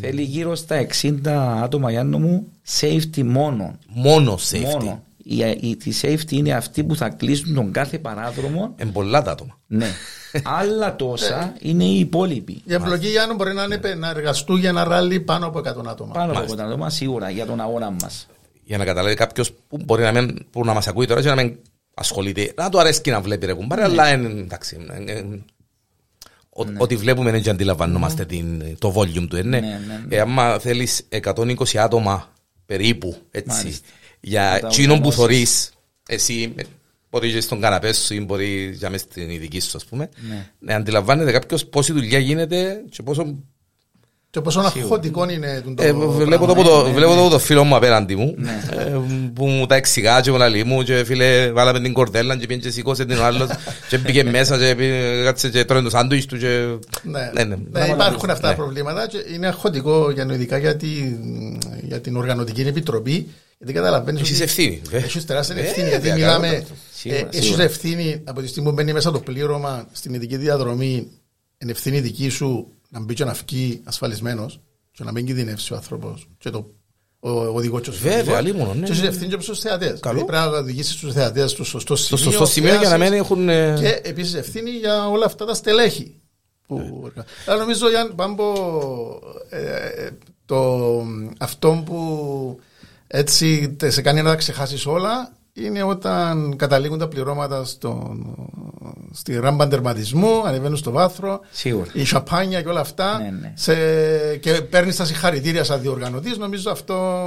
Θέλει γύρω στα εξήντα άτομα, Γιάννο μου, safety μόνο. Μόνο safety. Μόνο. Η, η, η safety είναι αυτοί που θα κλείσουν τον κάθε παράδρομο. Εν πολλά τα άτομα. Ναι. Άλλα τόσα είναι οι υπόλοιποι. Η ευλογή, Γιάννο, μπορεί να, είναι, να εργαστούν για να ράλι πάνω από εκατό άτομα. Πάνω από εκατό άτομα σίγουρα για τον αγώνα μας. Για να καταλάβει κάποιο που μπορεί να, μην, που να μας ακούει τώρα και να μην ασχολείται. Να του αρέσει και να βλέπει ρε κουμπάρε, ναι. Αλλά εν, εντάξει. Εν, εν, Ο, ναι. Ό,τι βλέπουμε είναι και αντιλαμβανόμαστε ναι. την, το volume του. Ναι, ναι, ναι. Ε, άμα θέλεις εκατόν είκοσι άτομα περίπου έτσι, για εκείνον που θωρείς, εσύ μπορεί και στον καναπέ σου ή μπορεί και μέσα στην ειδική σου, ας πούμε, ναι. ε, αντιλαμβάνεται κάποιος πόση δουλειά γίνεται και πόσο... Και πόσο αγχωτικό είναι το ε, βλέπω, το, ναι, το, ναι, βλέπω ναι. Το, το φίλο μου απέναντι μου ναι. ε, που μου τα εξηγά και όλα μου και φίλε βάλαμε την κορδέλα και πήγαινε και σήκωσε την άλλος και πήγε μέσα και, πήγε, και τρώει το σάντουις του και... ναι. Ναι, ναι. Ναι, υπάρχουν αυτά τα ναι. προβλήματα και είναι αγχωτικό για ειδικά για, τη, για την οργανωτική επιτροπή γιατί καταλαβαίνεις ότι... Έχεις ευθύνη. Έχεις τεράστια ευθύνη γιατί μιλάμε... Έχεις ευθύνη από τη στιγμή που μπαίνει μέσα το πλήρωμα στην ειδική διαδρομή εν ευθύνη δική σου να μπει και να φκεί ασφαλισμένος και να μην κινδυνεύσει ο άνθρωπος και το, ο, ο οδηγός και ο βέβαια, λίμωνο, ναι, και σε ευθύνη και στους θεατές. Καλό. Πρέπει να οδηγήσεις τους θεατές στο σωστό σημείο, στο σωστό σημείο για να μην έχουν... Και επίσης ευθύνη για όλα αυτά τα στελέχη. Που... Yeah. Αλλά νομίζω, Γιάννη, Πάμπο, ε, αυτό που έτσι σε κάνει να τα ξεχάσεις όλα είναι όταν καταλήγουν τα πληρώματα στο, στη ράμπα τερματισμού, ανεβαίνουν στο βάθρο, σίγουρα. Η σαπάνια και όλα αυτά. Ναι, ναι. Σε, και παίρνεις τα συγχαρητήρια σαν διοργανωτής. Νομίζω αυτό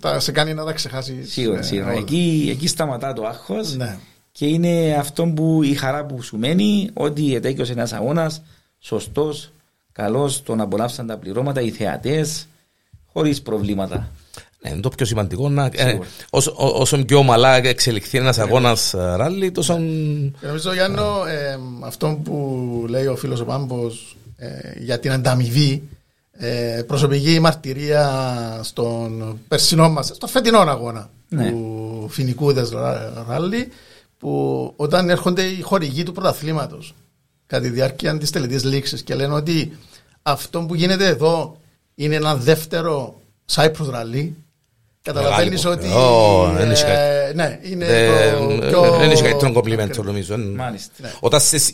τα, σε κάνει να τα ξεχάσεις. Σίγουρα, ναι, σίγουρα. Εκεί, εκεί σταματά το άγχος ναι. Και είναι αυτό που η χαρά που σου μένει ότι ετέκιος ένας αγώνας, σωστός, καλός, τον απολαύσαν τα πληρώματα, οι θεατές, χωρίς προβλήματα. Είναι το πιο σημαντικό να. Ε, όσο, ό, όσο πιο ομαλά εξελιχθεί ένας αγώνας ράλι, τόσο. Νομίζω, Γιάννο, ε, αυτό που λέει ο φίλος ο Πάμπος ε, για την ανταμοιβή, ε, προσωπική μαρτυρία στον περσινό μας, στον φετινό αγώνα ναι. του Φοινικούδες ράλι, που όταν έρχονται οι χορηγοί του πρωταθλήματος κατά τη διάρκεια της τελετής λήξης και λένε ότι αυτό που γίνεται εδώ είναι ένα δεύτερο Cyprus Ράλλυ. Καταλαβαίνεις ότι. Ναι, είναι το. Δεν έχει καλύτερο κομπλιμέντο, νομίζω.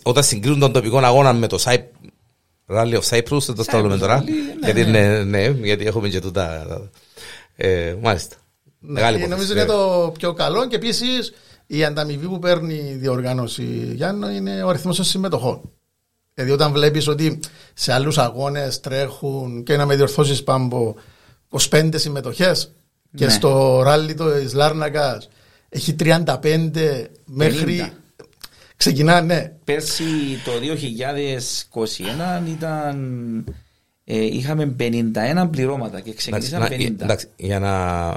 Όταν συγκρίνουν τον τοπικό αγώνα με το Ράλλυ of Cyprus, δεν το στέλνουμε τώρα. Γιατί έχουμε και τούτα. Μάλιστα. Νομίζω είναι το πιο καλό και επίσης η ανταμοιβή που παίρνει η διοργάνωση Γιάννο είναι ο αριθμός των συμμετοχών. Δηλαδή όταν βλέπεις ότι σε άλλους αγώνες τρέχουν και να με διορθώσεις Πάμπο είκοσι πέντε συμμετοχές και ναι. στο ράλι της Λάρνακας έχει τριάντα πέντε μέχρι... πενήντα. Ξεκινά, ναι. Πέρσι το δύο χιλιάδες είκοσι ένα ήταν... Ε, είχαμε πενήντα ένα πληρώματα και ξεκινήσαμε πενήντα. Εντάξει, για να...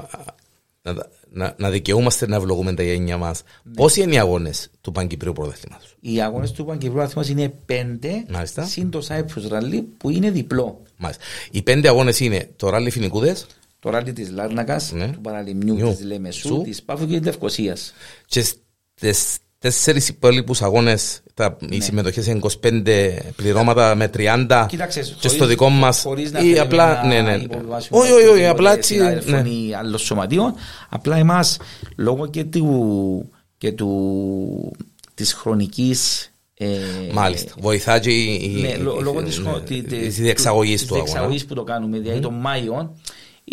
Να, να, να δικαιούμαστε να ευλογούμε τα γένεια μας. Ναι. Πόσοι είναι οι αγώνες του Πανκυπρίου Πρωταθλήματος? Οι αγώνες mm. του Πανκυπρίου Πρωταθλήματος είναι πέντε. Μάλιστα. Συν το Cyprus Ράλλυ που είναι διπλό. Μάλιστα. Οι πέντε αγώνες είναι το Ράλλυ Φοινικούδες, το Ράλλυ της Λάρνακας, ναι. του Παραλιμνιού, Νιού. της Λεμεσού, της Πάφου και της Λευκοσίας. Και στις τέσσερις υπόλοιπους αγώνες τα, ναι. οι συμμετοχές είναι είκοσι πέντε πληρώματα με τριάντα. Κοίταξε, και χωρίς, στο δικό μας ή απλά ναι, ναι. όχι, όχι, όχι, απλά έτσι ναι. άλλων σωματείων, απλά εμάς λόγω και, του, και του, της χρονικής ε, μάλιστα, βοηθά και η, ναι, η, λόγω η, της, τη, τη, της διεξαγωγής του αγώνα που το κάνουμε, δηλαδή mm. τον Μάιο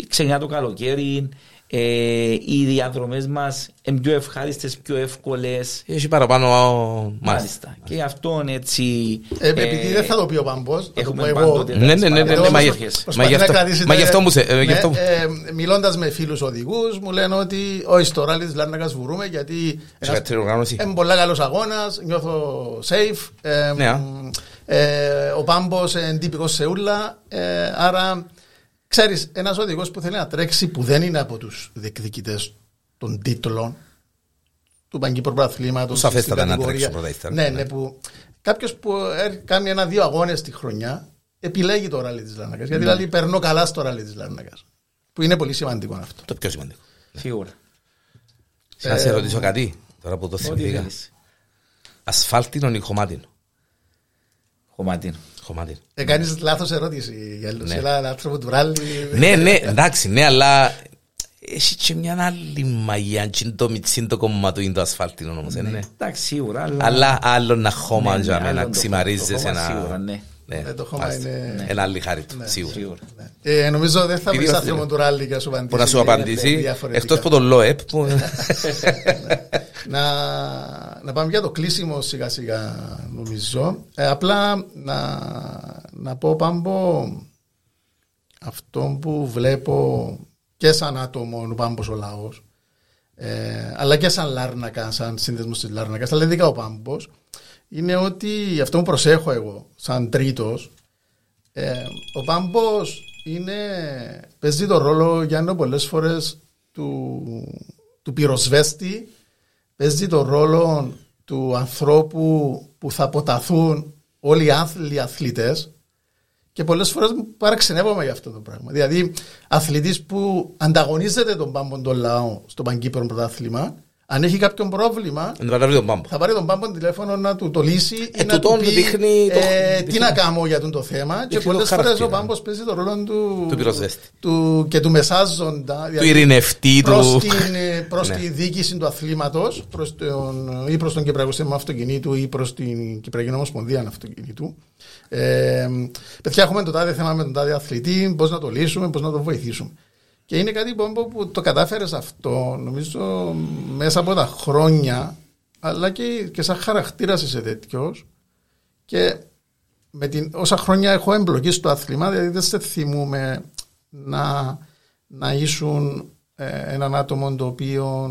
ξεκινά το καλοκαίρι. Ε, οι διαδρομές μας είναι πιο ευχάριστες, πιο εύκολες. Έχει παραπάνω μάλιστα. μάλιστα. Και αυτόν έτσι. Ε, ε, επειδή δεν θα το πει ο Πάμπος, έχουμε πάντοτε. Ναι, ναι, ναι, ναι, ναι, μα γι' αυτό μου σε. Μιλώντας με φίλους οδηγούς, μου λένε ότι όχι στο Ράλλυ της Λάρνακας βουρούμε γιατί. Είμαι πολύ καλός αγώνας, νιώθω safe. Ο Πάμπος είναι τύπικος Σεούλα, άρα. Ξέρεις, ένας οδηγός που θέλει να τρέξει που δεν είναι από τους διεκδικητές των τίτλων του Παγκύπρου Πρωταθλήματος. Σαφέστατα να τρέξει πρώτα ύστερα. Ναι, ναι, ναι. Που, κάποιος που κάνει ένα-δύο αγώνες τη χρονιά επιλέγει το Ράλλυ της Λάρνακας. Γιατί δηλαδή ναι. περνώ καλά στο Ράλλυ της Λάρνακας. Που είναι πολύ σημαντικό αυτό. Το πιο σημαντικό. Σίγουρα. Ε, να σε ρωτήσω κάτι τώρα που το θυμήθηκα. Ασφάλτινο ή χωμάτινο? Χωμάτινο. Ε, κάνεις λάθος ερώτηση για ναι. έναν άνθρωπο του Ράλλυ. Ναι, ναι, εντάξει, ναι, αλλά έχει και μια άλλη μαγιά. Είναι το μιτσίν το κομμάτι του, είναι το ασφάλτινο όμως. Ναι, ναι. Εντάξει, σίγουρα. Αλλά, αλλά άλλο να χώμα, ναι, ναι, άλλο να ξημαρίζεσαι. Ένα... Σίγουρα, ναι. ναι. Ε, το χώμα είναι. Ναι. Ένα άλλη χάρη του. Ναι, σίγουρα. σίγουρα. Ναι. Ε, νομίζω δεν θα βρεις άνθρωπο του Ράλλυ για να σου απαντήσει. Εκτός από τον ΛΟΕΠ. Να, να πάμε για το κλείσιμο σιγά σιγά νομίζω. Ε, απλά να, να πω Πάμπο αυτό που βλέπω και σαν άτομο ο Πάμπος ο Λαός ε, αλλά και σαν Λάρνακα, σαν σύνδεσμος της Λάρνακας, αλλά ειδικά ο Πάμπος είναι ότι αυτό που προσέχω εγώ σαν τρίτος ε, ο Πάμπος είναι, παίζει το ρόλο Γιάννο πολλές φορές του, του πυροσβέστη. Παίζει το ρόλο του ανθρώπου που θα αποταθούν όλοι οι άθλοι αθλητές και πολλές φορές παραξενεύομαι για αυτό το πράγμα. Δηλαδή αθλητής που ανταγωνίζεται τον Πάμπο τον Λαό στο Παγκύπριο Πρωτάθλημα, αν έχει κάποιο πρόβλημα θα πάρει τον Πάμπο τηλέφωνο να του το λύσει ε, ή να του πει δείχνει, ε, τι να κάνω για τον το θέμα και πολλές φορές ο Πάμπος παίζει το ρόλο του, του, του και του μεσάζοντα του ειρηνευτή προς, του... προς ναι. τη διοίκηση του αθλήματος προς τον, ή προς τον Κυπριακό Σύμμα Αυτοκινήτου ή προς την Κυπριακή Ομοσπονδία Αυτοκινήτου. Ε, παιδιά, έχουμε το τάδε θέμα με τον τάδε αθλητή, πώς να το λύσουμε, πώς να το βοηθήσουμε. Και είναι κάτι Πάμπο, που το κατάφερες αυτό, νομίζω, μέσα από τα χρόνια, αλλά και, και σαν χαρακτήρας είσαι τέτοιος. Και με την, όσα χρόνια έχω εμπλοκή στο άθλημα, δηλαδή δεν σε θυμούμε να, να ήσουν ε, έναν άτομο το οποίο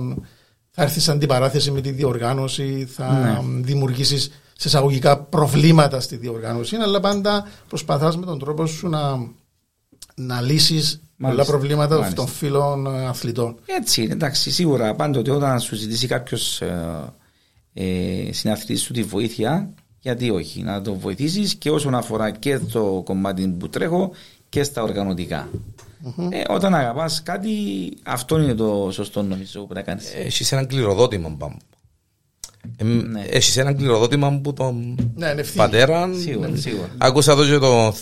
θα έρθει σε αντιπαράθεση με τη διοργάνωση, θα ναι. δημιουργήσεις σε εισαγωγικά προβλήματα στη διοργάνωση, αλλά πάντα προσπαθάς με τον τρόπο σου να, να λύσεις μάλιστα, πολλά προβλήματα μάλιστα. των φίλων αθλητών. Έτσι, εντάξει, σίγουρα πάντοτε όταν σου ζητήσει κάποιος ε, συναθλητής σου τη βοήθεια, γιατί όχι, να τον βοηθήσεις και όσον αφορά και το κομμάτι που τρέχω και στα οργανωτικά. Mm-hmm. Ε, όταν αγαπάς κάτι, αυτό είναι το σωστό νομίζω που να κάνεις. Έχεις έναν κληροδότημα, Πάμπο. Ναι. Έχεις ένα κληροδότημα που τον ναι, πατέρα. Σίγουρα, σίγουρα. Άκουσα εδώ και τον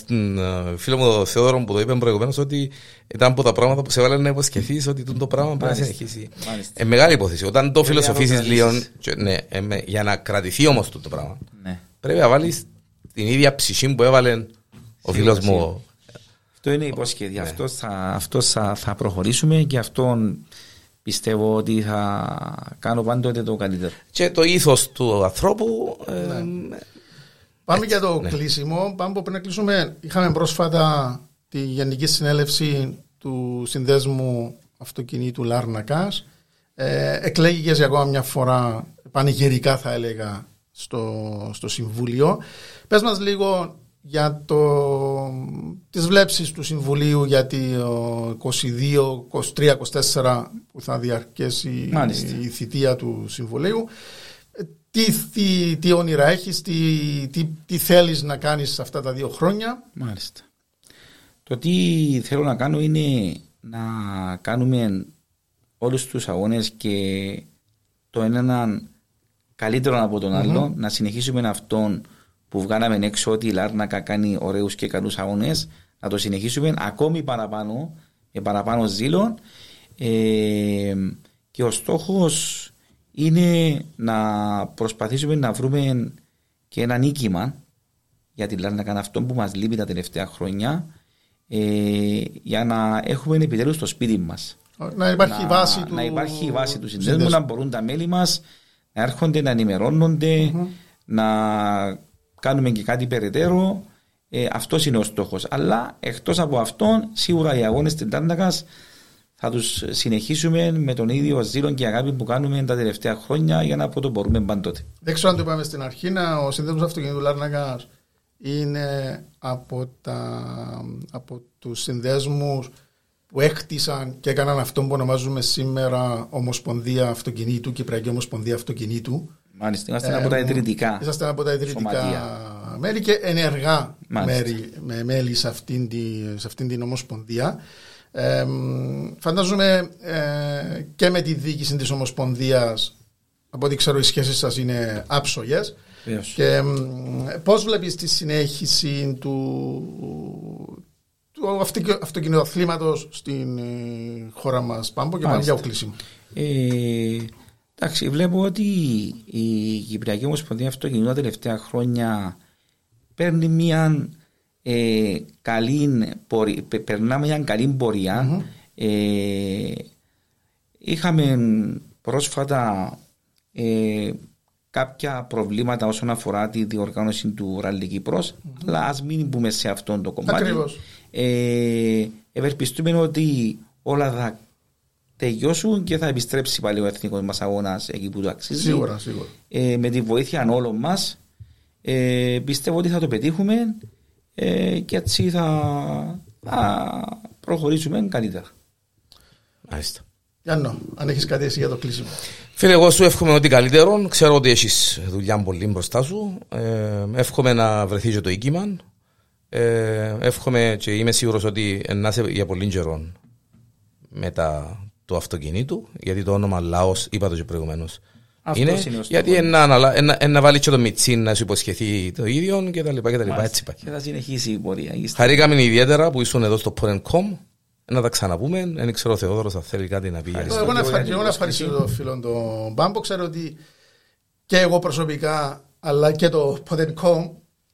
φίλο μου τον Θεόδωρο που το είπε προηγουμένως ότι ήταν από τα πράγματα που σε βάλανε να υποσχεθείς ότι το πράγμα πρέπει να συνεχίσει. Ε, μεγάλη υπόθεση. Όταν το φιλοσοφήσεις λίγο, ναι, ε, για να κρατηθεί όμως το πράγμα, ναι, πρέπει να βάλεις την ίδια ψυχή που έβαλε ο φίλος μου. Αυτό είναι η υπόσχεση. Ναι. Αυτό, θα, αυτό θα, θα προχωρήσουμε και αυτόν. Πιστεύω ότι θα κάνω πάντοτε το καλύτερο. Και το ήθος του ανθρώπου. Ε, ναι. Πάμε έτσι, για το ναι. κλείσιμο. Πάμε πριν να κλείσουμε. Είχαμε πρόσφατα τη Γενική Συνέλευση του Συνδέσμου Αυτοκινήτου Λάρνακας. Ε, εκλέγηκε για ακόμα μια φορά πανηγυρικά, θα έλεγα, στο, στο Συμβούλιο. Πες μας λίγο για το, τις βλέψεις του Συμβουλίου για το είκοσι δύο, είκοσι τρία, είκοσι τέσσερα που θα διαρκέσει Μάλιστα. η θητεία του Συμβουλίου. Τι, τι, τι όνειρα έχεις, τι, τι, τι θέλεις να κάνεις αυτά τα δύο χρόνια? Μάλιστα. Το τι θέλω να κάνω είναι να κάνουμε όλους τους αγώνες και το έναν καλύτερο από τον mm-hmm. άλλο, να συνεχίσουμε αυτόν που βγάλαμε έξω ότι η Λάρνακα κάνει ωραίους και καλούς αγώνες, να το συνεχίσουμε ακόμη παραπάνω, παραπάνω ζήλων. Ε, και ο στόχος είναι να προσπαθήσουμε να βρούμε και ένα νίκημα για τη Λάρνακα, αυτό που μας λείπει τα τελευταία χρόνια, ε, για να έχουμε επιτέλους το σπίτι μας. Να υπάρχει, να, βάση του... να υπάρχει η βάση του συνδέσμου, να μπορούν τα μέλη μας να έρχονται, να ενημερώνονται, mm-hmm. να... κάνουμε και κάτι περαιτέρω, ε, αυτός είναι ο στόχος. Αλλά εκτός από αυτόν, σίγουρα οι αγώνες της Λάρνακας θα τους συνεχίσουμε με τον ίδιο ζήλο και αγάπη που κάνουμε τα τελευταία χρόνια για να πρωτοπορούμε πάντοτε. Δεν ξέρω αν το είπαμε στην αρχή, ο Συνδέσμος Αυτοκινήτου Λάρνακας είναι από, τα, από τους συνδέσμους που έκτισαν και έκαναν αυτό που ονομάζουμε σήμερα Ομοσπονδία Αυτοκινήτου, Κυπριακή Ομοσπονδία Αυτοκινήτου. Μάλιστα, ήμασταν ε, από τα ιδρυτικά. Ήμασταν από τα ιδρυτικά μέρη και ενεργά μέρη, με μέλη σε αυτήν την, σε αυτήν την ομοσπονδία. Ε, φαντάζομαι ε, και με τη διοίκηση της ομοσπονδίας, από ό,τι ξέρω, οι σχέσεις σας είναι άψογες. Και ε, πώς βλέπεις τη συνέχιση του, του αυτοκινητοαθλήματος στην ε, χώρα μας, Πάμπο, και πάμε για κλείσιμο. Ε, Εντάξει, βλέπω ότι η Κυπριακή Ομοσπονδία Αυτοκινήτου τα τελευταία χρόνια παίρνει μια ε, καλή πορεία. Περνάμε μια καλή πορεία. Mm-hmm. Ε, είχαμε πρόσφατα ε, κάποια προβλήματα όσον αφορά τη διοργάνωση του Ράλλυ Κύπρος, mm-hmm. αλλά ας μην μπούμε σε αυτό το κομμάτι. Ακριβώς. Ε, ευελπιστούμε ότι όλα θα τελειώσουν και θα επιστρέψει πάλι ο εθνικός μας αγώνας εκεί που το αξίζει. Σίγουρα, σίγουρα. Ε, με τη βοήθεια όλων μας ε, πιστεύω ότι θα το πετύχουμε ε, και έτσι θα, θα προχωρήσουμε καλύτερα. Μάλιστα. Γιάννο, αν έχεις κάτι εσύ για το κλείσιμο. Φίλε, εγώ σου εύχομαι ότι καλύτερο. Ξέρω ότι έχεις δουλειά πολύ μπροστά σου. Ε, εύχομαι να βρεθεί και το οίκημα. Ε, εύχομαι και είμαι σίγουρος ότι να είσαι για πολύ καιρό με τα... του αυτοκινήτου, γιατί το όνομα Λαός, είπα το και προηγουμένως, είναι, είναι γιατί ένα, ένα, ένα, ένα βάλει και το Μιτσίν να σου υποσχεθεί το ίδιο και τα λοιπά και τα λοιπά, έτσι πάει. Και θα συνεχίσει η πορεία. Χαρήκαμε ιδιαίτερα που ήσουν εδώ στο Pod Talks, να τα ξαναπούμε, δεν ξέρω ο Θεόδωρος θα θέλει κάτι να πει. Εγώ να ευχαριστήσω τον φίλο τον Πάμπο, ξέρω ότι και εγώ προσωπικά, αλλά και το Pod Talks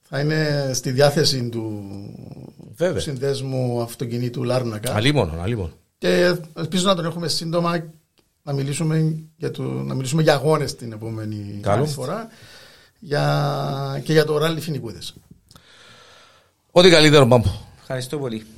θα είναι στη διάθεση του, του Συνδέσμου Αυτοκινήτου Λάρνακα. Αλίμονο, αλίμονο. Και ελπίζω να τον έχουμε σύντομα να μιλήσουμε για, το, να μιλήσουμε για αγώνες την επόμενη Καλώς. φορά για, και για το Ράλλυ Φοινικούδες. Ό,τι καλύτερο, Πάμπο. Ευχαριστώ πολύ.